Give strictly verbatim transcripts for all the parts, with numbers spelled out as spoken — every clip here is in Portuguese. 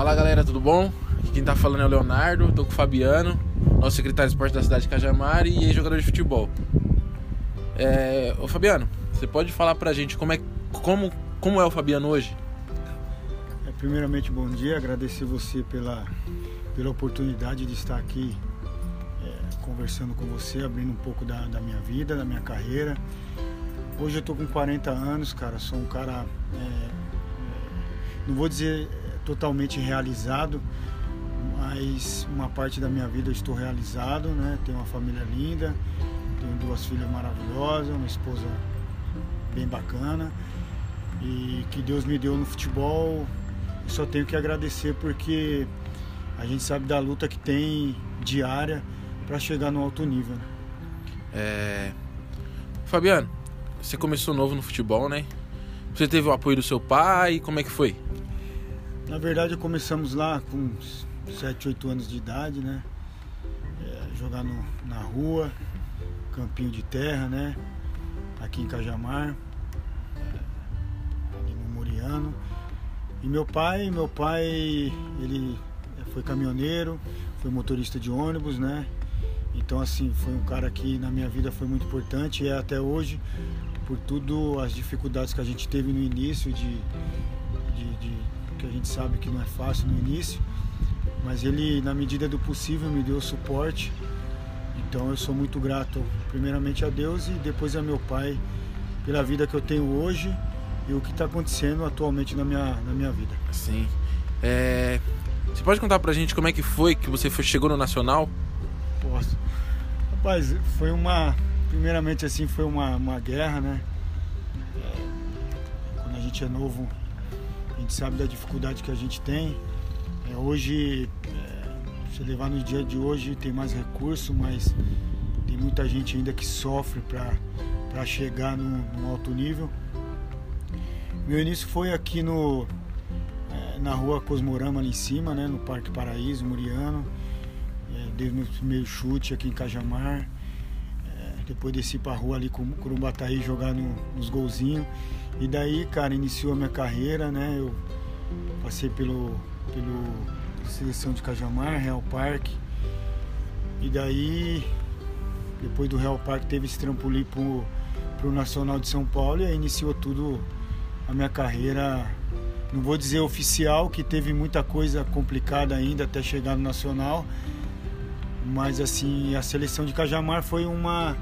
Fala galera, tudo bom? Aqui quem tá falando é o Leonardo, tô com o Fabiano, nosso secretário de esporte da cidade de Cajamar e ex-jogador de futebol. É... Ô Fabiano, você pode falar pra gente como é, como, como é o Fabiano hoje? Primeiramente, bom dia, agradecer você pela, pela oportunidade de estar aqui é, conversando com você, abrindo um pouco da, da minha vida, da minha carreira. Hoje eu tô com quarenta anos, cara, sou um cara, é, não vou dizer totalmente realizado, mas uma parte da minha vida eu estou realizado, né? Tenho uma família linda, tenho duas filhas maravilhosas, uma esposa bem bacana e que Deus me deu no futebol. Eu só tenho que agradecer porque a gente sabe da luta que tem diária para chegar no alto nível, né? É... Fabiano, você começou novo no futebol, né? Você teve o apoio do seu pai, como é que foi? Na verdade, começamos lá com sete, oito anos de idade, né? É, jogar no, na rua, campinho de terra, né? Aqui em Cajamar, ali no Muriano. E meu pai, meu pai, ele foi caminhoneiro, foi motorista de ônibus, né? Então, assim, foi um cara que na minha vida foi muito importante e é até hoje, por tudo as dificuldades que a gente teve no início, de, de, de, que a gente sabe que não é fácil no início, mas ele, na medida do possível, me deu suporte. Então, eu sou muito grato, primeiramente a Deus e depois a meu pai, pela vida que eu tenho hoje. E o que está acontecendo atualmente na minha, na minha vida. Sim. É... Você pode contar pra gente como é que foi que você foi, chegou no Nacional? Posso. Rapaz, foi uma... Primeiramente, assim, foi uma, uma guerra, né? Quando a gente é novo, a gente sabe da dificuldade que a gente tem. É, hoje, é, se levar no dia de hoje, tem mais recurso, mas tem muita gente ainda que sofre pra, pra chegar no, no alto nível. Meu início foi aqui no, na rua Cosmorama, ali em cima, né, no Parque Paraíso, Muriano. É, dei meu primeiro chute aqui em Cajamar. É, depois desci pra rua ali com o Curumbataí jogar no, nos golzinhos. E daí, cara, iniciou a minha carreira, né? Eu passei pelo, pelo Seleção de Cajamar, Real Parque. E daí, depois do Real Parque, teve esse trampolim pro, pro Nacional de São Paulo e aí iniciou tudo. A minha carreira, não vou dizer oficial, que teve muita coisa complicada ainda até chegar no Nacional, mas assim, a Seleção de Cajamar foi uma,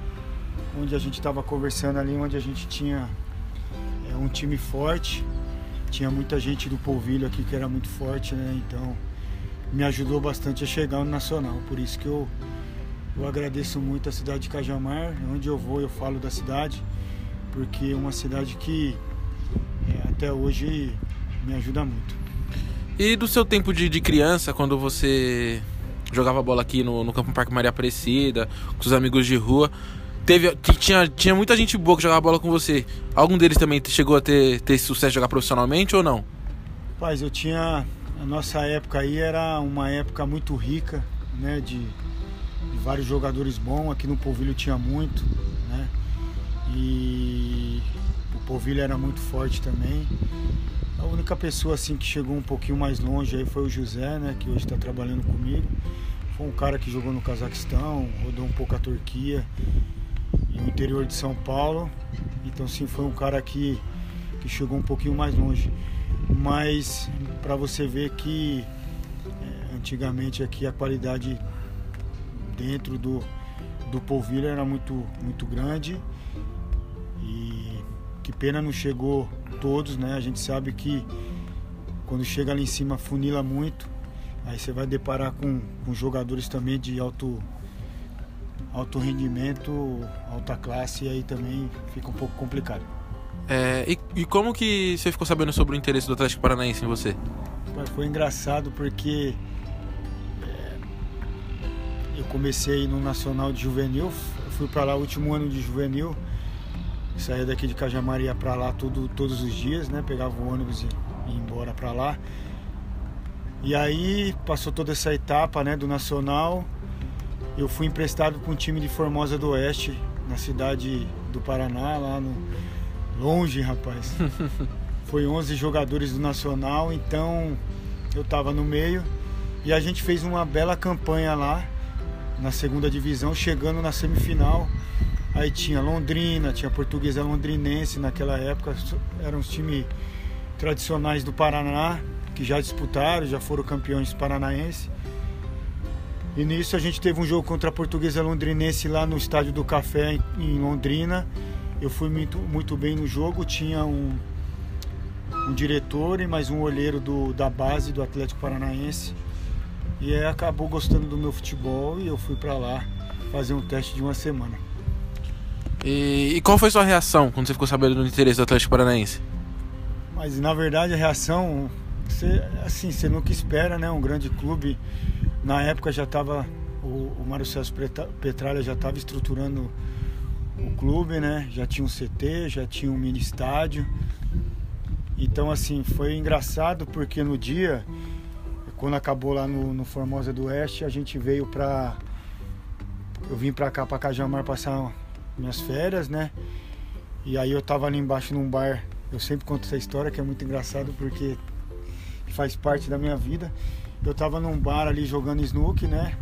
onde a gente estava conversando ali, onde a gente tinha é, um time forte, tinha muita gente do Polvilho aqui que era muito forte, né? Então me ajudou bastante a chegar no Nacional, por isso que eu, eu agradeço muito a cidade de Cajamar, onde eu vou eu falo da cidade, porque é uma cidade que até hoje me ajuda muito. E do seu tempo de, de criança, quando você jogava bola aqui no, no Campo Parque Maria Aparecida, com seus amigos de rua, teve, tinha, tinha muita gente boa que jogava bola com você. Algum deles também chegou a ter, ter sucesso de jogar profissionalmente ou não? Rapaz, eu tinha... A nossa época aí era uma época muito rica, né? De, de vários jogadores bons. Aqui no Polvilho tinha muito, né? E... O Polvilho era muito forte também. A única pessoa assim que chegou um pouquinho mais longe aí foi o José, né, que hoje está trabalhando comigo. Foi um cara que jogou no Cazaquistão, rodou um pouco a Turquia e o interior de São Paulo. Então sim, foi um cara que, que chegou um pouquinho mais longe. Mas para você ver que é, antigamente aqui a qualidade dentro do, do Polvilho era muito, muito grande. Que pena não chegou todos, né? A gente sabe que quando chega ali em cima funila muito. Aí você vai deparar com, com jogadores também de alto, alto rendimento, alta classe, e aí também fica um pouco complicado. É, e, e como que você ficou sabendo sobre o interesse do Atlético Paranaense em você? Foi engraçado porque é, eu comecei no Nacional de Juvenil, fui para lá o último ano de Juvenil. Saía daqui de Cajamar e ia pra lá todo, todos os dias, né? Pegava o ônibus e ia embora pra lá. E aí passou toda essa etapa, né, do Nacional. Eu fui emprestado com um time de Formosa do Oeste, na cidade do Paraná, lá no... Longe, rapaz. Foi onze jogadores do Nacional, então eu estava no meio, e a gente fez uma bela campanha lá na segunda divisão, chegando na semifinal. Aí tinha Londrina, tinha Portuguesa Londrinense, naquela época eram os times tradicionais do Paraná, que já disputaram, já foram campeões paranaenses. E nisso a gente teve um jogo contra a Portuguesa Londrinense lá no Estádio do Café, em Londrina. Eu fui muito, muito bem no jogo, tinha um, um diretor e mais um olheiro do, da base do Atlético Paranaense. E aí acabou gostando do meu futebol e eu fui pra lá fazer um teste de uma semana. E, e qual foi sua reação quando você ficou sabendo do interesse do Atlético Paranaense? Mas na verdade a reação, você, assim, você nunca espera, né? Um grande clube. Na época já estava, o, o Mário Celso Petralha já estava estruturando o clube, né? Já tinha um C T, já tinha um mini estádio. Então assim, foi engraçado porque no dia, quando acabou lá no, no Formosa do Oeste, a gente veio pra... Eu vim pra cá, pra Cajamar, passar minhas férias, né? E aí eu tava ali embaixo num bar. Eu sempre conto essa história, que é muito engraçado, porque faz parte da minha vida. Eu tava num bar ali jogando snooker, né?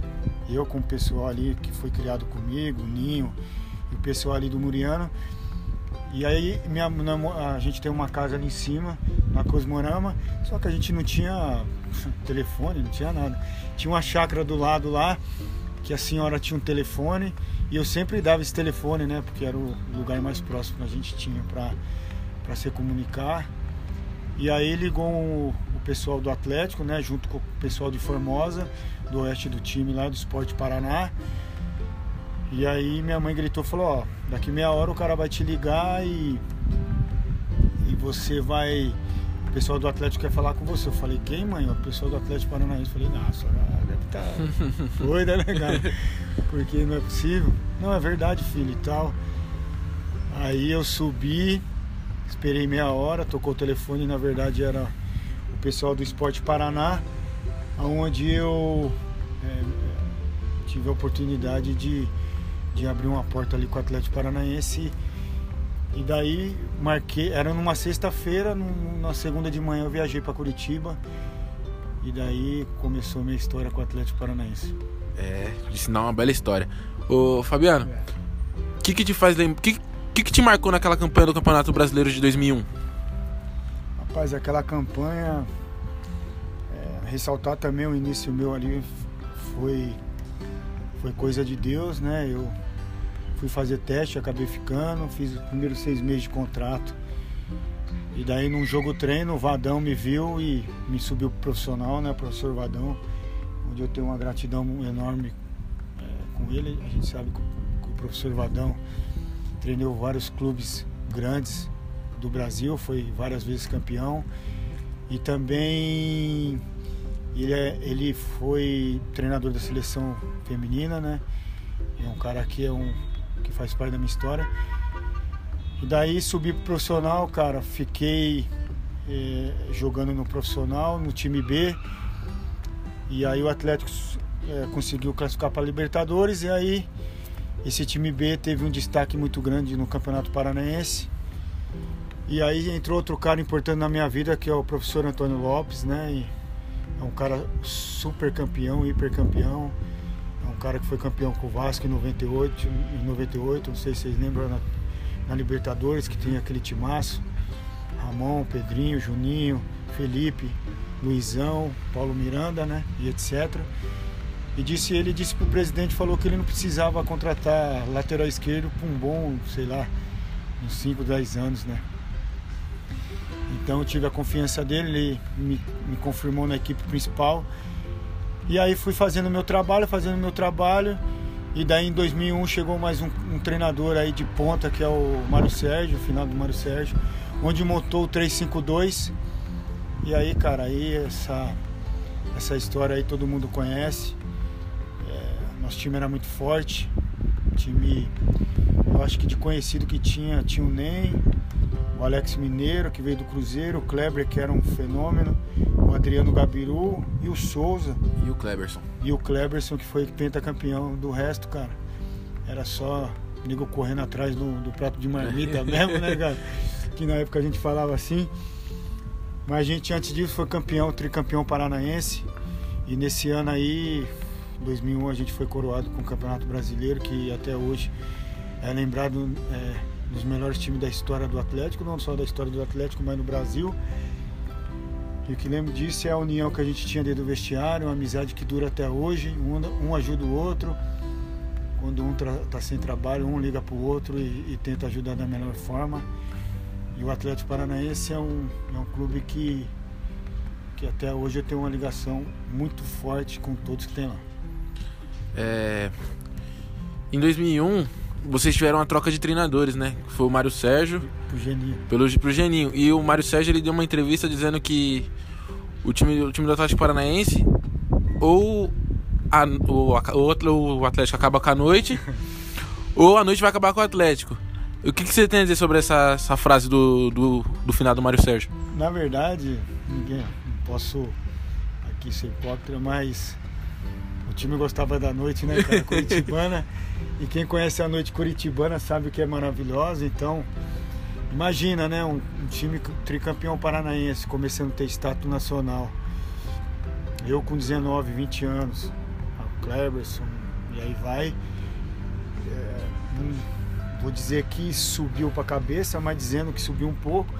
Eu com o pessoal ali que foi criado comigo, o Ninho, e o pessoal ali do Muriano. E aí minha, a gente tem uma casa ali em cima, na Cosmorama, só que a gente não tinha telefone, não tinha nada. Tinha uma chácara do lado lá, que a senhora tinha um telefone, e eu sempre dava esse telefone, né? Porque era o lugar mais próximo que a gente tinha pra, pra se comunicar. E aí ligou o, o pessoal do Atlético, né? Junto com o pessoal de Formosa, do oeste do time lá, do Sport Paraná. E aí minha mãe gritou, falou, ó, daqui meia hora o cara vai te ligar e, e você vai... O pessoal do Atlético quer falar com você. Eu falei, quem, mãe? O pessoal do Atlético Paranaense. Eu falei, nossa, deve estar tá doida, né, cara? Porque não é possível. Não, é verdade, filho, e tal. Aí eu subi, esperei meia hora, tocou o telefone, e na verdade era o pessoal do Sport Paraná, onde eu é, tive a oportunidade de... de abrir uma porta ali com o Atlético Paranaense. E daí marquei, era numa sexta-feira, na segunda de manhã eu viajei para Curitiba e daí começou a minha história com o Atlético Paranaense. É, ensinar uma bela história. Ô Fabiano, o que que te faz lembrar, o que, que que te marcou naquela campanha do Campeonato Brasileiro de dois mil e um? Rapaz, aquela campanha, é, ressaltar também o início meu ali, foi, foi coisa de Deus, né? Eu fui fazer teste, acabei ficando, fiz os primeiros seis meses de contrato. E daí num jogo treino, o Vadão me viu e me subiu pro profissional, né? Professor Vadão, onde eu tenho uma gratidão enorme é, com ele. A gente sabe que o professor Vadão treinou vários clubes grandes do Brasil, foi várias vezes campeão. E também ele, é, ele foi treinador da seleção feminina, né? É um cara que é um que faz parte da minha história. E daí subi pro profissional, cara, fiquei eh, jogando no profissional, no time B. E aí o Atlético eh, conseguiu classificar para Libertadores. E aí esse time B teve um destaque muito grande no Campeonato Paranaense. E aí entrou outro cara importante na minha vida, que é o professor Antônio Lopes, né? E é um cara super campeão, hiper campeão. É um cara que foi campeão com o Vasco em noventa e oito, em noventa e oito, não sei se vocês lembram, na, na Libertadores, que tinha aquele timaço. Ramon, Pedrinho, Juninho, Felipe, Luizão, Paulo Miranda, né? E etcétera. E disse ele, disse pro presidente, falou que ele não precisava contratar lateral esquerdo por um bom, sei lá, uns cinco, dez anos, né? Então eu tive a confiança dele, ele me, me confirmou na equipe principal. E aí fui fazendo meu trabalho, fazendo meu trabalho. E daí em dois mil e um chegou mais um, um treinador aí de ponta, que é o Mário Sérgio, o final do Mário Sérgio, onde montou o três cinco dois. E aí, cara, aí essa, essa história aí todo mundo conhece. É, nosso time era muito forte. Time, eu acho que de conhecido que tinha, tinha o Ney, o Alex Mineiro, que veio do Cruzeiro, o Kleber, que era um fenômeno, o Adriano Gabiru e o Souza. E o Kleberson. E o Kleberson, que foi pentacampeão. Do resto, cara, era só nego correndo atrás do, do prato de marmita mesmo, né, cara? Que na época a gente falava assim. Mas a gente antes disso foi campeão, tricampeão paranaense. E nesse ano aí, dois mil e um, a gente foi coroado com o Campeonato Brasileiro, que até hoje é lembrado é, dos melhores times da história do Atlético, não só da história do Atlético, mas no Brasil. E o que lembro disso é a união que a gente tinha dentro do vestiário, uma amizade que dura até hoje, um, um ajuda o outro. Quando um está sem trabalho, um liga para o outro e, e tenta ajudar da melhor forma. E o Atlético Paranaense é um, é um clube que, que até hoje eu tenho uma ligação muito forte com todos que tem lá. É, em dois mil e um, vocês tiveram uma troca de treinadores, né? Foi o Mário Sérgio pro Geninho. Pelo, pro Geninho. E o Mário Sérgio, ele deu uma entrevista dizendo que o time, o time do Atlético Paranaense ou, a, ou, a, ou o Atlético acaba com a noite ou a noite vai acabar com o Atlético. O que, que você tem a dizer sobre essa, essa frase do, do, do final do Mário Sérgio? Na verdade, ninguém, não posso aqui ser hipócrita, mas o time gostava da noite, né, cara? Curitibana. E quem conhece a noite curitibana sabe o que é maravilhosa. Então, imagina, né? Um, um time tricampeão paranaense começando a ter status nacional. Eu com dezenove, vinte anos, o Kleberson, e aí vai. É, um, Vou dizer que subiu para a cabeça, mas dizendo que subiu um pouco.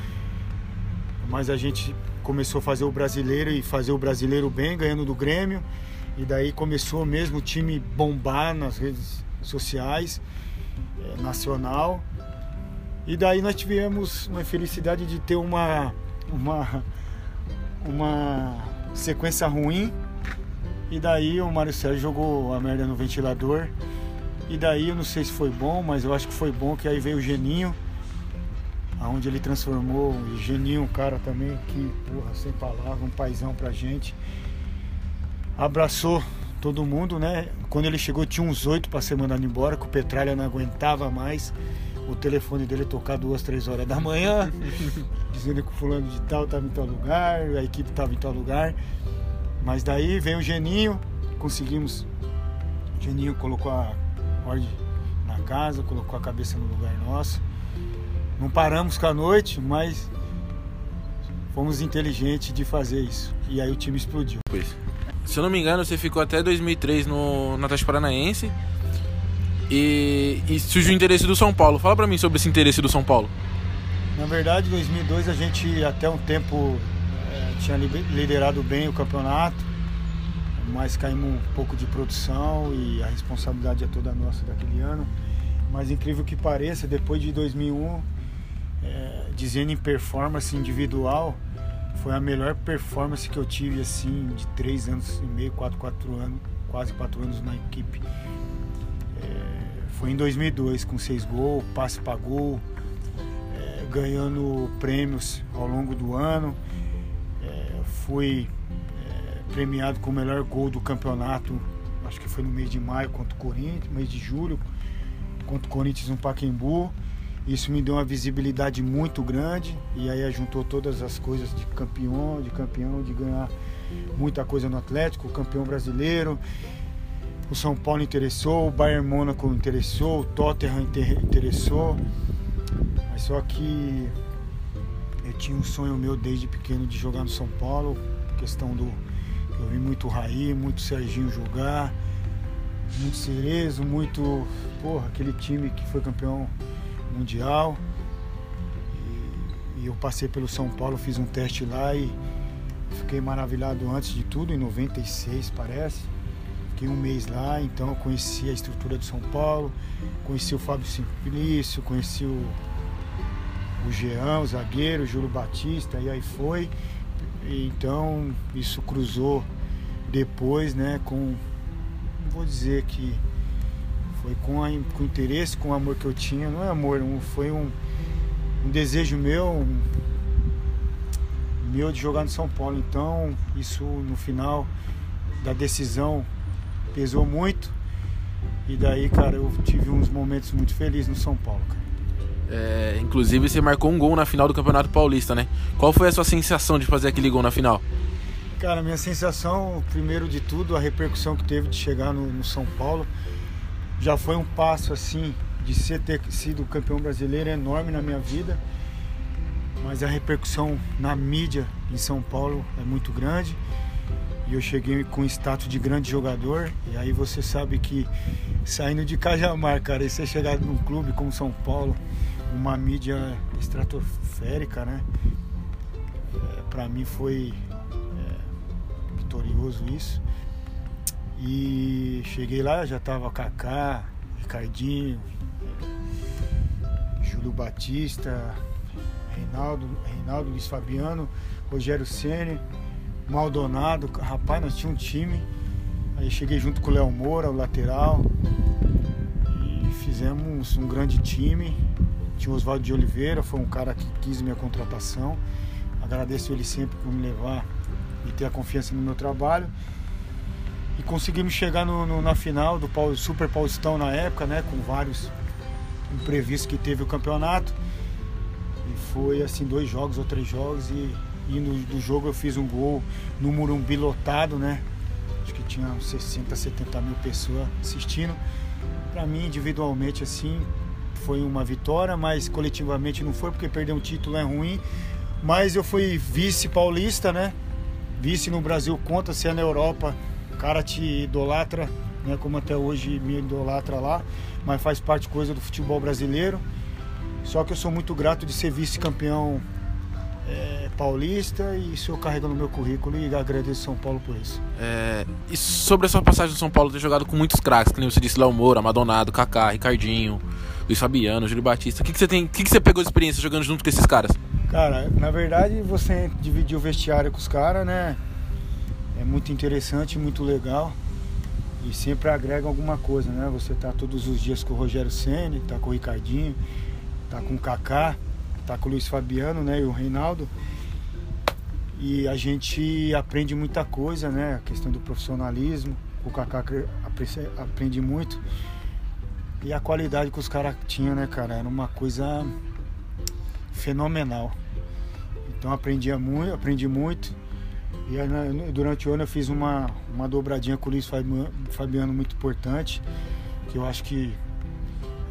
Mas a gente começou a fazer o brasileiro e fazer o brasileiro bem, ganhando do Grêmio. E daí começou mesmo o time bombar nas redes sociais, é, nacional. E daí nós tivemos uma felicidade de ter uma, uma, uma sequência ruim. E daí o Mário Sérgio jogou a merda no ventilador. E daí eu não sei se foi bom, mas eu acho que foi bom, que aí veio o Geninho, aonde ele transformou. E Geninho, um cara também que, porra, sem palavra, um paizão pra gente. Abraçou todo mundo, né? Quando ele chegou tinha uns oito pra ser mandado embora, que o Petralha não aguentava mais. O telefone dele tocar duas, três horas da manhã, dizendo que o fulano de tal tava em tal lugar, a equipe tava em tal lugar. Mas daí veio o Geninho, conseguimos. O Geninho colocou a ordem na casa, colocou a cabeça no lugar nosso. Não paramos com a noite, mas fomos inteligentes de fazer isso. E aí o time explodiu. Pois. Se eu não me engano, você ficou até dois mil e três no Atlético Paranaense e, e surgiu o interesse do São Paulo. Fala pra mim sobre esse interesse do São Paulo. Na verdade, em dois mil e dois a gente até um tempo é, tinha liderado bem o campeonato, mas caímos um pouco de produção e a responsabilidade é toda nossa daquele ano. Mas incrível que pareça, depois de dois mil e um, é, dizendo em performance individual, foi a melhor performance que eu tive assim de três anos e meio, quatro, quatro anos, quase quatro anos na equipe. É, foi em dois mil e dois, com seis gols, passe para gol, é, ganhando prêmios ao longo do ano. É, fui premiado com o melhor gol do campeonato, acho que foi no mês de maio contra o Corinthians, mês de julho contra o Corinthians no Pacaembu. Isso me deu uma visibilidade muito grande e aí juntou todas as coisas de campeão, de campeão, de ganhar muita coisa no Atlético, campeão brasileiro. O São Paulo interessou, o Bayern Mônaco interessou, o Tottenham interessou, mas só que eu tinha um sonho meu desde pequeno de jogar no São Paulo, questão do eu vi muito Raí, muito Serginho jogar, muito Cerezo, muito, porra, aquele time que foi campeão mundial. E, e eu passei pelo São Paulo, fiz um teste lá e fiquei maravilhado antes de tudo, em noventa e seis parece. Fiquei um mês lá, então eu conheci a estrutura do São Paulo, conheci o Fábio Simplício, conheci o, o Jean, o zagueiro, o Júlio Batista, e aí foi. Então isso cruzou depois, né, com, vou dizer que foi com, a, com o interesse, com o amor que eu tinha, não é amor, um, foi um, um desejo meu, um, meu de jogar no São Paulo. Então isso no final da decisão pesou muito e daí, cara, eu tive uns momentos muito felizes no São Paulo, cara. É, inclusive você marcou um gol na final do Campeonato Paulista, né? Qual foi a sua sensação de fazer aquele gol na final? Cara, minha sensação, primeiro de tudo, a repercussão que teve de chegar no, no São Paulo. Já foi um passo assim de ser, ter sido campeão brasileiro enorme na minha vida. mas a repercussão na mídia em São Paulo é muito grande. E eu cheguei com status de grande jogador. E aí você sabe que saindo de Cajamar, cara, e você chegar num clube como São Paulo, uma mídia estratosférica, né? É, pra mim foi é, vitorioso isso. E cheguei lá, já tava Kaká, Ricardinho, Júlio Batista, Reinaldo, Reinaldo, Luiz Fabiano, Rogério Ceni, Maldonado, rapaz, nós tínhamos um time. Aí cheguei junto com o Léo Moura, o lateral, e fizemos um grande time. Tinha o Oswaldo de Oliveira, foi um cara que quis minha contratação. Agradeço ele sempre por me levar e ter a confiança no meu trabalho. E conseguimos chegar no, no, na final do Super Paulistão na época, né? Com vários imprevistos que teve o campeonato. E foi assim, dois jogos ou três jogos e... E no, no jogo eu fiz um gol no Morumbi lotado, né? Acho que tinha uns sessenta, setenta mil pessoas assistindo. Pra mim, individualmente, assim, foi uma vitória, mas coletivamente não foi, porque perder um título é ruim. Mas eu fui vice paulista, né? Vice no Brasil conta, se é na Europa, o cara te idolatra, né? Como até hoje me idolatra lá, mas faz parte coisa do futebol brasileiro. Só que eu sou muito grato de ser vice-campeão É, paulista, e isso eu carrego no meu currículo e agradeço São Paulo por isso. É, e sobre a sua passagem do São Paulo, ter jogado com muitos craques, que nem você disse, Léo Moura, Maldonado, Kaká, Ricardinho, Luiz Fabiano, Júlio Batista, o que, que você tem, o que, que você pegou de experiência jogando junto com esses caras? Cara, na verdade você dividiu o vestiário com os caras, né? É muito interessante, muito legal e sempre agrega alguma coisa, né? Você tá todos os dias com o Rogério Ceni, tá com o Ricardinho, tá com o Kaká, tá com o Luiz Fabiano, né, e o Reinaldo, e a gente aprende muita coisa, né, a questão do profissionalismo, o Kaká aprende muito, e a qualidade que os caras tinham, né, cara, era uma coisa fenomenal. Então aprendia muito, aprendi muito, e aí, durante o ano eu fiz uma, uma dobradinha com o Luiz Fabiano muito importante, que eu acho que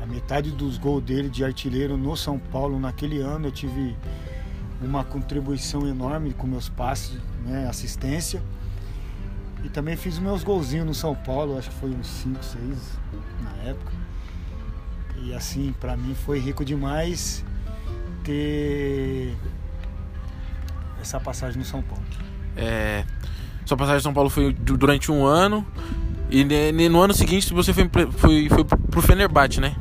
metade dos gols dele de artilheiro no São Paulo naquele ano eu tive uma contribuição enorme com meus passes, né, assistência, e também fiz meus golzinhos no São Paulo, acho que foi uns cinco, seis na época. E assim, pra mim foi rico demais ter essa passagem no São Paulo. É, sua passagem no São Paulo foi durante um ano e no ano seguinte você foi, foi, foi pro Fenerbahçe, né?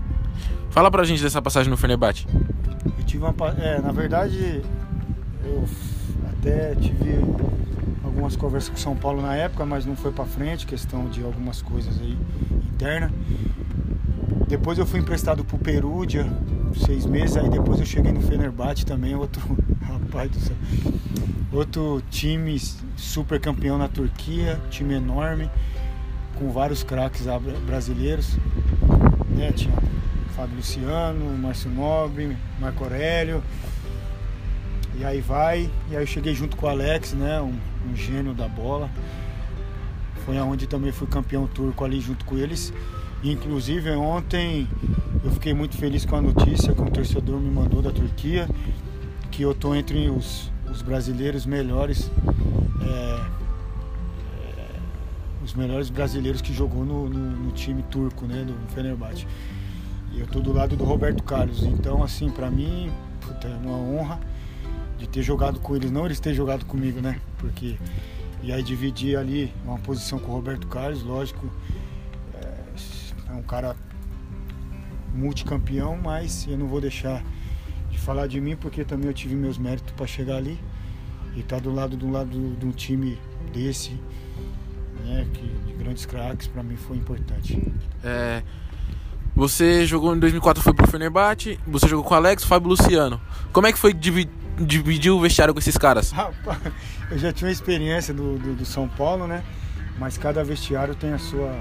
Fala pra gente dessa passagem no Fenerbahçe. Eu tive uma, é, na verdade, eu até tive algumas conversas com São Paulo na época, mas não foi pra frente, questão de algumas coisas aí interna. Depois eu fui emprestado pro Perugia, seis meses, aí depois eu cheguei no Fenerbahçe também, outro, rapaz do céu, outro time super campeão na Turquia, time enorme, com vários craques brasileiros, né? Tinha Fábio Luciano, Márcio Nobre, Marco Aurélio, e aí vai, e aí eu cheguei junto com o Alex, né, um, um gênio da bola, foi aonde também fui campeão turco ali junto com eles. E, inclusive, ontem eu fiquei muito feliz com a notícia que um torcedor me mandou da Turquia, que eu tô entre os, os brasileiros melhores, é, os melhores brasileiros que jogou no, no, no time turco, né, do Fenerbahçe. E eu tô do lado do Roberto Carlos, então assim, pra mim, puta, é uma honra de ter jogado com eles, não eles terem jogado comigo, né, porque, e aí dividir ali uma posição com o Roberto Carlos, lógico, é, é um cara multicampeão, mas eu não vou deixar de falar de mim, porque também eu tive meus méritos pra chegar ali, e tá do lado do lado de um time desse, né, que de grandes craques, pra mim foi importante. É, você jogou em dois mil e quatro, foi pro Fenerbahçe, você jogou com o Alex, Fábio Luciano. Como é que foi dividir, dividir o vestiário com esses caras? Rapaz, eu já tinha experiência do, do, do São Paulo, né? Mas cada vestiário tem a sua,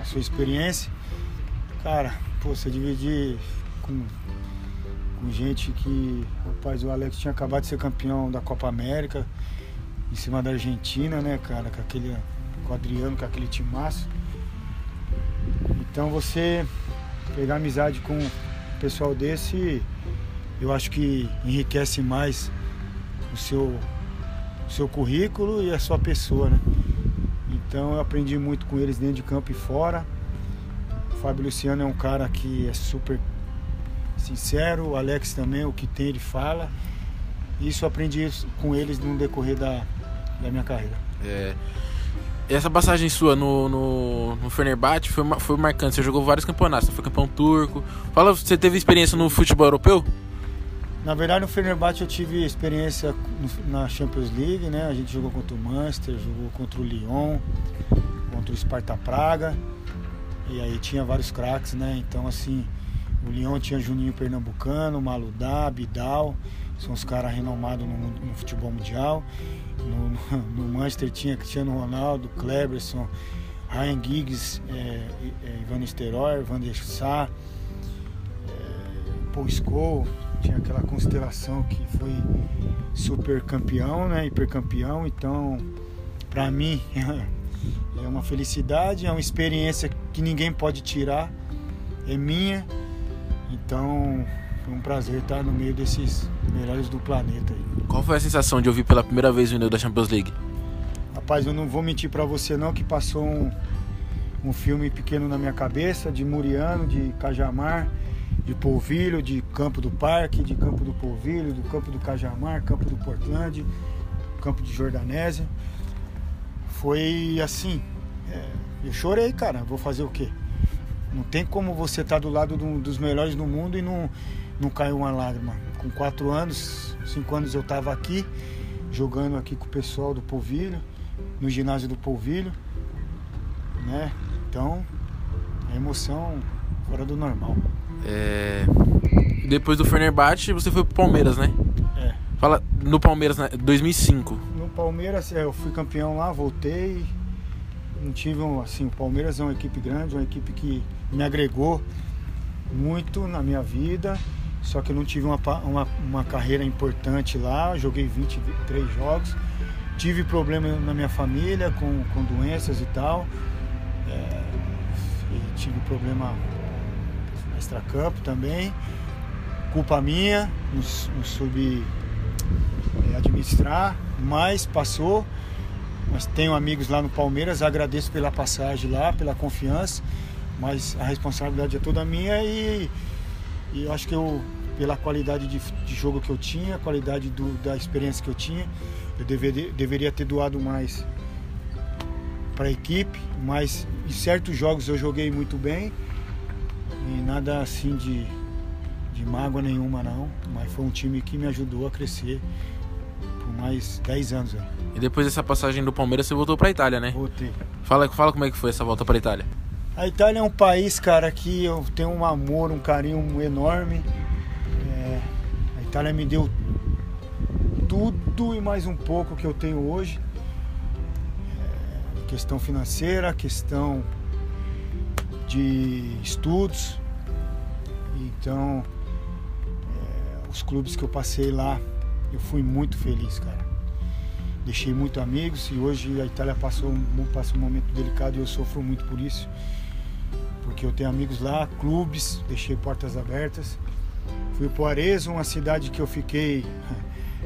a sua experiência. Cara, pô, você dividir com, com gente que... Rapaz, o Alex tinha acabado de ser campeão da Copa América, em cima da Argentina, né, cara? Com aquele... com o Adriano, com aquele timaço. Então você pegar amizade com um pessoal desse e, eu acho que enriquece mais o seu, o seu currículo e a sua pessoa, né? Então eu aprendi muito com eles dentro de campo e fora. O Fábio Luciano é um cara que é super sincero, o Alex também, o que tem ele fala. Isso eu aprendi com eles no decorrer da, da minha carreira. É. Essa passagem sua no, no, no Fenerbahçe foi, foi marcante. Você jogou vários campeonatos, você foi campeão turco. Fala, você teve experiência no futebol europeu? Na verdade, no Fenerbahçe eu tive experiência na Champions League, né? A gente jogou contra o Manchester, jogou contra o Lyon, contra o Sparta Praga. E aí tinha vários craques, né? Então, assim, o Lyon tinha Juninho Pernambucano, Maludá, Bidal. São os caras renomados no, no futebol mundial. No, no, no Manchester tinha Cristiano Ronaldo, Kleberson, Ryan Giggs, é, é, Ivan Nistelrooy, Van der Sar, é, Paul Scholes. Tinha aquela constelação que foi super campeão, né, hipercampeão. Então, para mim, é uma felicidade, é uma experiência que ninguém pode tirar, é minha. Então, foi um prazer estar no meio desses melhores do planeta aí. Qual foi a sensação de ouvir pela primeira vez o hino da Champions League? Rapaz, eu não vou mentir pra você não, que passou um, um filme pequeno na minha cabeça, de Muriano, de Cajamar, de Polvilho, de Campo do Parque, de Campo do Polvilho, do Campo do Cajamar, Campo do Portland, Campo de Jordanésia. Foi assim, é, eu chorei, cara, vou fazer o quê? Não tem como você estar tá do lado do, dos melhores do mundo e não, não cair uma lágrima. Com quatro anos, cinco anos eu estava aqui, jogando aqui com o pessoal do Polvilho, no ginásio do Polvilho, né? Então, a emoção fora do normal. É... Depois do Fenerbahçe, você foi pro Palmeiras, né? É. Fala no Palmeiras, né? dois mil e cinco. No Palmeiras, eu fui campeão lá, voltei. Não tive um, assim, o Palmeiras é uma equipe grande, uma equipe que me agregou muito na minha vida, só que eu não tive uma, uma, uma carreira importante lá, eu joguei vinte e três jogos, tive problemas na minha família com, com doenças e tal, é, e tive problema extracampo também, culpa minha, não, não soube é, administrar, mas passou. Mas tenho amigos lá no Palmeiras, agradeço pela passagem lá, pela confiança, mas a responsabilidade é toda minha e, e eu acho que eu, pela qualidade de, de jogo que eu tinha, qualidade do, da experiência que eu tinha, eu deveria, deveria ter doado mais para a equipe, mas em certos jogos eu joguei muito bem e nada assim de, de mágoa nenhuma não, mas foi um time que me ajudou a crescer por mais dez anos aí. E depois dessa passagem do Palmeiras, você voltou pra Itália, né? Voltei. Fala, fala como é que foi essa volta pra Itália. A Itália é um país, cara, que eu tenho um amor, um carinho enorme. É, a Itália me deu tudo e mais um pouco que eu tenho hoje. É, questão financeira, questão de estudos. Então, é, os clubes que eu passei lá, eu fui muito feliz, cara. Deixei muito amigos e hoje a Itália passou, passou um momento delicado e eu sofro muito por isso. Porque eu tenho amigos lá, clubes, deixei portas abertas. Fui para o Arezzo, uma cidade que eu fiquei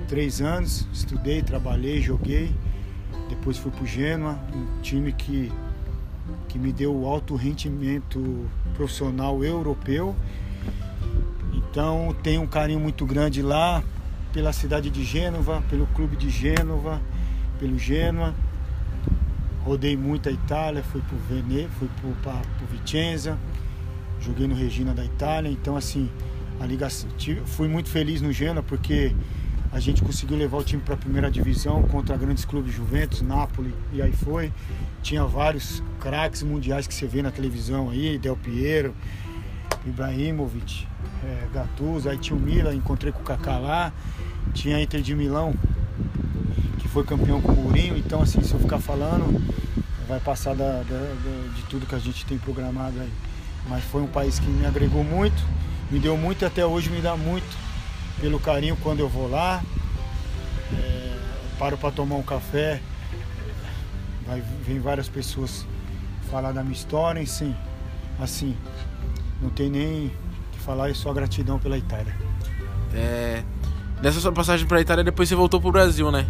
três anos, estudei, trabalhei, joguei. Depois fui para o Gênova, um time que, que me deu alto rendimento profissional europeu. Então tenho um carinho muito grande lá. Pela cidade de Gênova, pelo clube de Gênova, pelo Gênova. Rodei muito a Itália, fui pro Vene, fui pro, pra, pro Vicenza, joguei no Regina da Itália. Então, assim, a ligação, fui muito feliz no Gênova porque a gente conseguiu levar o time para a primeira divisão contra grandes clubes, Juventus, Napoli, e aí foi. Tinha vários craques mundiais que você vê na televisão aí, Del Piero, Ibrahimovic, é, Gattuso, aí tinha o Milan, encontrei com o Kaká lá, tinha a Inter de Milão, que foi campeão com o Mourinho. Então, assim, se eu ficar falando, vai passar da, da, da, de tudo que a gente tem programado aí. Mas foi um país que me agregou muito, me deu muito e até hoje me dá muito pelo carinho quando eu vou lá, é, paro para tomar um café, vai, vem várias pessoas falar da minha história, e sim, assim, não tem nem o que falar, é só gratidão pela Itália. É... Nessa sua passagem pra Itália, depois você voltou pro Brasil, né?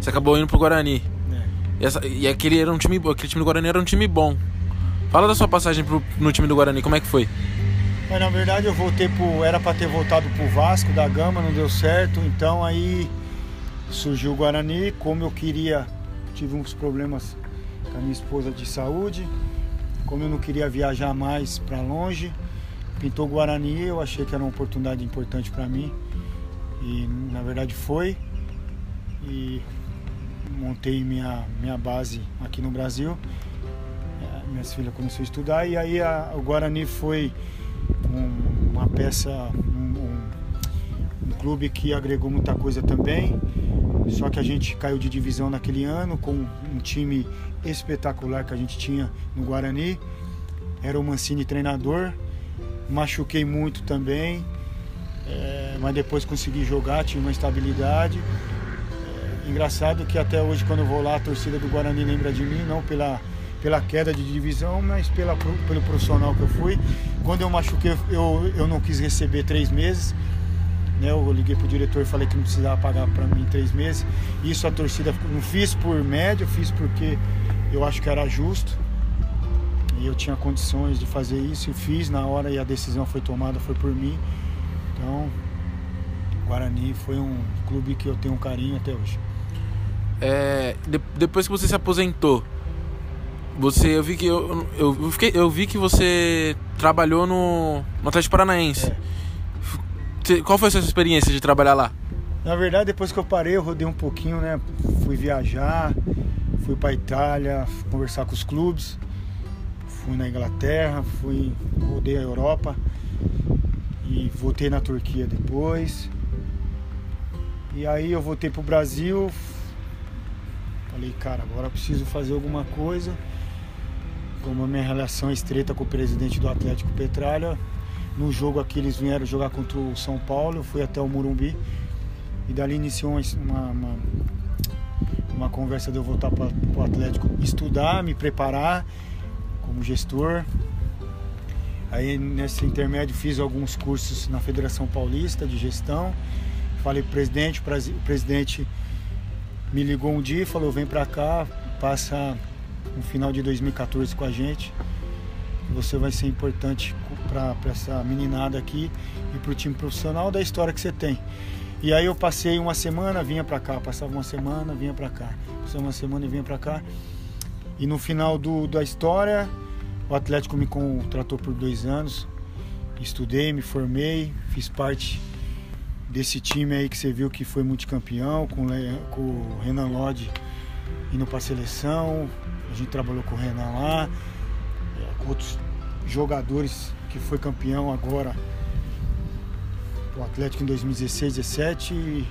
Você acabou indo pro Guarani. É. E, essa, e aquele, era um time, aquele time do Guarani era um time bom. Fala da sua passagem pro, no time do Guarani, como é que foi? Mas, na verdade, eu voltei pro... Era pra ter voltado pro Vasco da Gama, não deu certo. Então, aí surgiu o Guarani. Como eu queria... Tive uns problemas com a minha esposa de saúde. Como eu não queria viajar mais pra longe, pintou o Guarani, eu achei que era uma oportunidade importante pra mim. E, na verdade, foi. E montei minha, minha base aqui no Brasil. Minhas filhas começaram a estudar. E aí a, o Guarani foi um, uma peça, um, um, um clube que agregou muita coisa também. Só que a gente caiu de divisão naquele ano com um time espetacular que a gente tinha no Guarani. Era o Mancini treinador. Machuquei muito também. É, mas depois consegui jogar, tive uma estabilidade. É, engraçado que até hoje, quando eu vou lá, a torcida do Guarani lembra de mim, não pela, pela queda de divisão, mas pela, pelo profissional que eu fui. Quando eu machuquei, eu, eu não quis receber três meses. Né? Eu liguei pro diretor e falei que não precisava pagar para mim três meses. Isso a torcida não fiz por médio, fiz porque eu acho que era justo. E eu tinha condições de fazer isso e fiz na hora, e a decisão foi tomada, foi por mim. Então, o Guarani foi um clube que eu tenho um carinho até hoje. É, de, depois que você se aposentou, você, eu, vi que eu, eu, eu, fiquei, eu vi que você trabalhou no, no Atlético Paranaense. É. Você, qual foi a sua experiência de trabalhar lá? Na verdade, depois que eu parei, eu rodei um pouquinho, né? Fui viajar, fui para a Itália, fui conversar com os clubes, fui na Inglaterra, fui, rodei a Europa. E voltei na Turquia depois. E aí eu voltei pro Brasil. Falei, cara, agora eu preciso fazer alguma coisa. Como a minha relação é estreita com o presidente do Atlético Petralha, no jogo aqui eles vieram jogar contra o São Paulo. Eu fui até o Morumbi. E dali iniciou uma, uma, uma conversa de eu voltar para o Atlético, estudar, me preparar como gestor. Aí, nesse intermédio, fiz alguns cursos na Federação Paulista de gestão. Falei pro presidente, o presidente me ligou um dia e falou, vem pra cá, passa um final de dois mil e catorze com a gente. Você vai ser importante pra, pra essa meninada aqui e pro time profissional da história que você tem. E aí eu passei uma semana, vinha pra cá, passava uma semana, vinha pra cá. Passava uma semana e vinha pra cá. E no final do, da história... O Atlético me contratou por dois anos, estudei, me formei, fiz parte desse time aí que você viu que foi multicampeão, com o Renan Lodge indo para a seleção, a gente trabalhou com o Renan lá, com outros jogadores que foi campeão agora, o Atlético em dois mil e dezesseis, dois mil e dezessete, e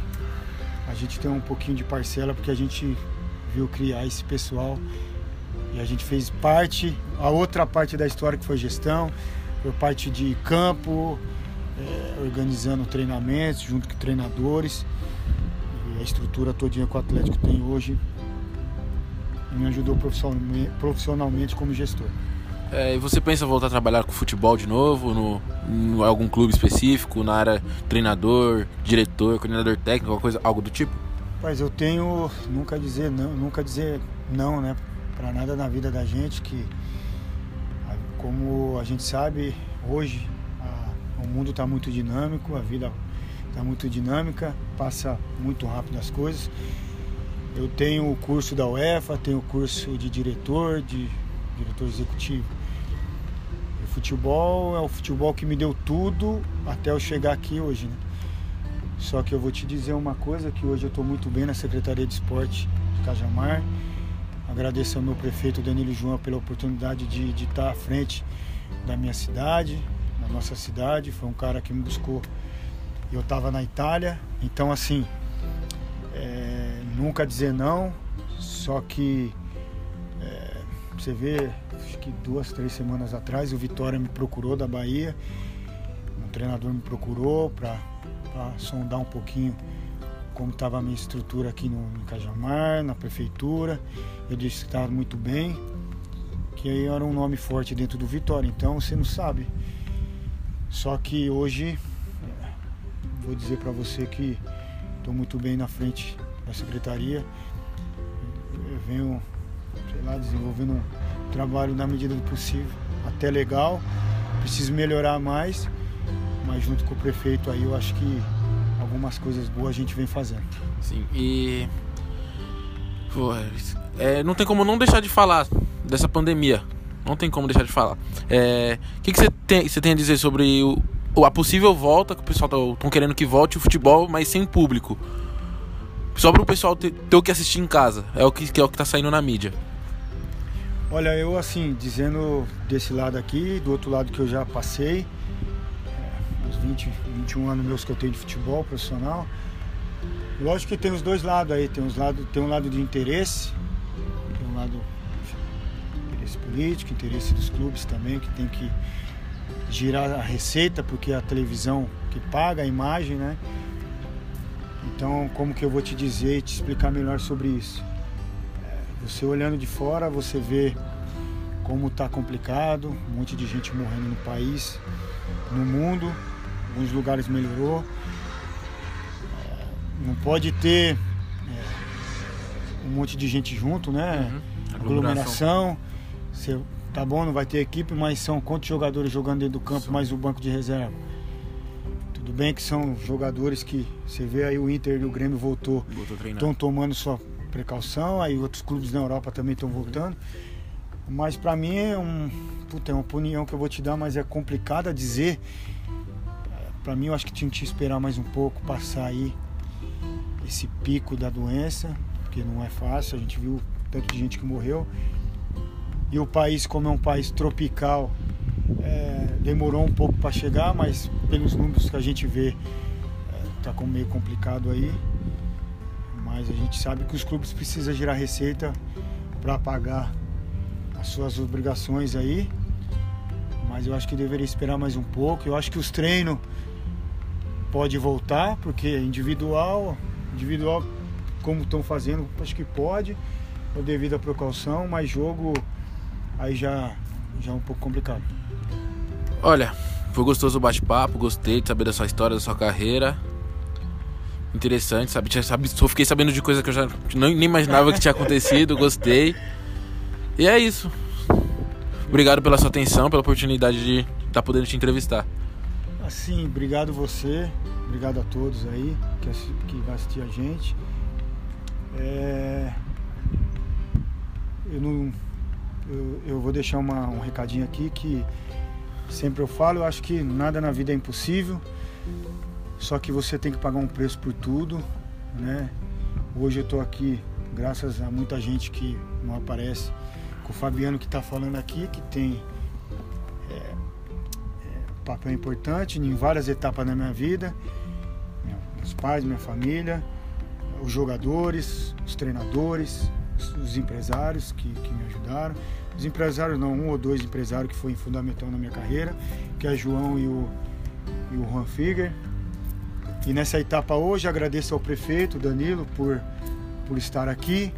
a gente tem um pouquinho de parcela porque a gente viu criar esse pessoal. E a gente fez parte, a outra parte da história que foi gestão, foi parte de campo, é, organizando treinamentos junto com treinadores. E a estrutura todinha que o Atlético tem hoje me ajudou profissionalmente como gestor. É, e você pensa voltar a trabalhar com futebol de novo, no, no algum clube específico, na área treinador, diretor, coordenador técnico, alguma coisa, algo do tipo? Mas eu tenho, nunca dizer não, nunca dizer não, né? Para nada na vida da gente, que como a gente sabe hoje a, o mundo está muito dinâmico, a vida está muito dinâmica, passa muito rápido as coisas. Eu tenho o curso da UEFA, tenho o curso de diretor, de diretor executivo. O futebol é o futebol que me deu tudo até eu chegar aqui hoje, né? Só que eu vou te dizer uma coisa, que hoje eu estou muito bem na Secretaria de Esporte de Cajamar. Agradeço ao meu prefeito Danilo João pela oportunidade de, de estar à frente da minha cidade, da nossa cidade. Foi um cara que me buscou. Eu estava na Itália, então assim, é, nunca dizer não, só que é, você vê, acho que duas, três semanas atrás, o Vitória me procurou da Bahia, um treinador me procurou para sondar um pouquinho como estava a minha estrutura aqui no, no Cajamar, na prefeitura. Eu disse que estava muito bem, que aí era um nome forte dentro do Vitória, então você não sabe. Só que hoje vou dizer para você que estou muito bem na frente da secretaria. Eu venho, sei lá, desenvolvendo um trabalho na medida do possível, até legal. Preciso melhorar mais, mas junto com o prefeito aí eu acho que algumas coisas boas a gente vem fazendo. Sim, e pô, é, não tem como não deixar de falar dessa pandemia. Não tem como deixar de falar. É, que que você tem, você tem a dizer sobre o, a possível volta, que o pessoal estão querendo que volte o futebol, mas sem público. Só para o pessoal ter, ter o que assistir em casa. É o que, que é o que tá saindo na mídia. Olha, eu assim, dizendo desse lado aqui, do outro lado que eu já passei, os vinte, vinte e um anos meus que eu tenho de futebol profissional, lógico que tem os dois lados aí, tem, uns lado, tem um lado de interesse, tem um lado de interesse político, interesse dos clubes também, que tem que girar a receita, porque é a televisão que paga a imagem, né? Então, como que eu vou te dizer e te explicar melhor sobre isso? Você olhando de fora, você vê como está complicado, um monte de gente morrendo no país, no mundo, em alguns lugares melhorou. Não pode ter é, um monte de gente junto, né? Uhum. Aglomeração. Você, tá bom, não vai ter equipe, mas são quantos jogadores jogando dentro do campo, Sim. mais o banco de reserva? Tudo bem que são jogadores que você vê aí o Inter e o Grêmio voltou, estão tomando sua precaução, aí outros clubes na Europa também estão voltando, mas pra mim é um, puta, é uma opinião que eu vou te dar, mas é complicada dizer. Pra mim eu acho que tinha que esperar mais um pouco, passar aí esse pico da doença, porque não é fácil, a gente viu tanto de gente que morreu, e o país, como é um país tropical, é, demorou um pouco pra chegar, mas pelos números que a gente vê, é, tá meio complicado aí. Mas a gente sabe que os clubes precisam girar receita para pagar as suas obrigações aí. Mas eu acho que deveria esperar mais um pouco. Eu acho que os treinos podem voltar, porque individual, individual como estão fazendo, acho que pode, ou devido à precaução, mas jogo aí já, já é um pouco complicado. Olha, foi gostoso o bate-papo, gostei de saber da sua história, da sua carreira. Interessante, sabe? Só fiquei sabendo de coisa que eu já nem imaginava que tinha acontecido, gostei. E é isso. Obrigado pela sua atenção, pela oportunidade de estar podendo te entrevistar. Assim, obrigado você, obrigado a todos aí que, que vai assistir a gente. É... Eu, não... eu, eu vou deixar uma, um recadinho aqui que sempre eu falo, eu acho que nada na vida é impossível. Só que você tem que pagar um preço por tudo, né? Hoje eu estou aqui, graças a muita gente que não aparece, com o Fabiano que está falando aqui, que tem é, é, papel importante em várias etapas da minha vida. Meus pais, minha família, os jogadores, os treinadores, os empresários que, que me ajudaram. Os empresários não, um ou dois empresários que foi fundamental na minha carreira, que é o João e o, e o Juan Figuer. E nessa etapa hoje agradeço ao prefeito Danilo por, por estar aqui,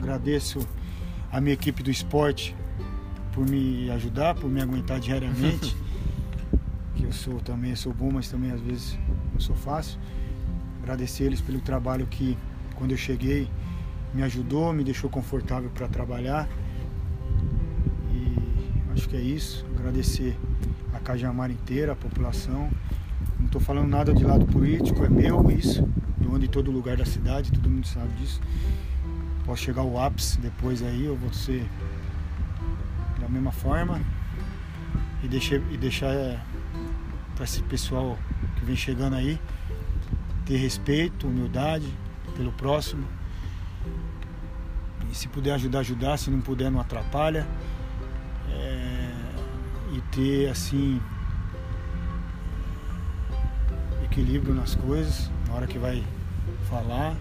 agradeço a minha equipe do esporte por me ajudar, por me aguentar diariamente, que eu sou também sou bom, mas também às vezes não sou fácil. Agradecer eles pelo trabalho que quando eu cheguei me ajudou, me deixou confortável para trabalhar. E acho que é isso, agradecer a Cajamar inteira, a população. Não estou falando nada de lado político, é meu isso. Eu ando em todo lugar da cidade, todo mundo sabe disso. Posso chegar ao ápice depois aí, eu vou ser da mesma forma. E deixar, e deixar é, para esse pessoal que vem chegando aí, ter respeito, humildade pelo próximo. E se puder ajudar, ajudar. Se não puder, não atrapalha. É, e ter assim... equilíbrio nas coisas, na hora que vai falar,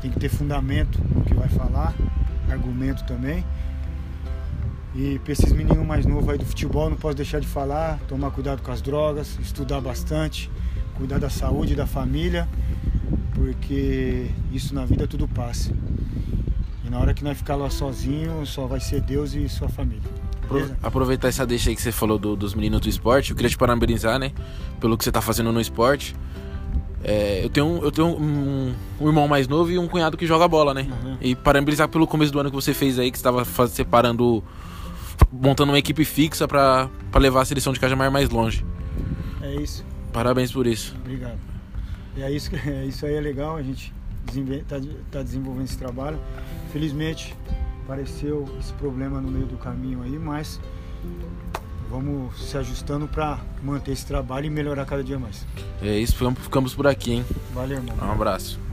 tem que ter fundamento no que vai falar, argumento também. E para esses meninos mais novos aí do futebol, não posso deixar de falar, tomar cuidado com as drogas, estudar bastante, cuidar da saúde da família, porque isso na vida tudo passa. E na hora que nós ficar lá sozinho, só vai ser Deus e sua família. Aproveitar essa deixa aí que você falou do, dos meninos do esporte. Eu queria te parabenizar, né? Pelo que você tá fazendo no esporte. É, eu tenho, eu tenho um, um irmão mais novo e um cunhado que joga bola, né? Uhum. E parabenizar pelo começo do ano que você fez aí, que você estava separando, montando uma equipe fixa para levar a seleção de Cajamar mais longe. É isso. Parabéns por isso. Obrigado. E é isso, é, isso aí é legal, a gente está tá desenvolvendo esse trabalho. Felizmente apareceu esse problema no meio do caminho aí, mas vamos se ajustando para manter esse trabalho e melhorar cada dia mais. É isso, ficamos por aqui, hein? Valeu, irmão. Um abraço.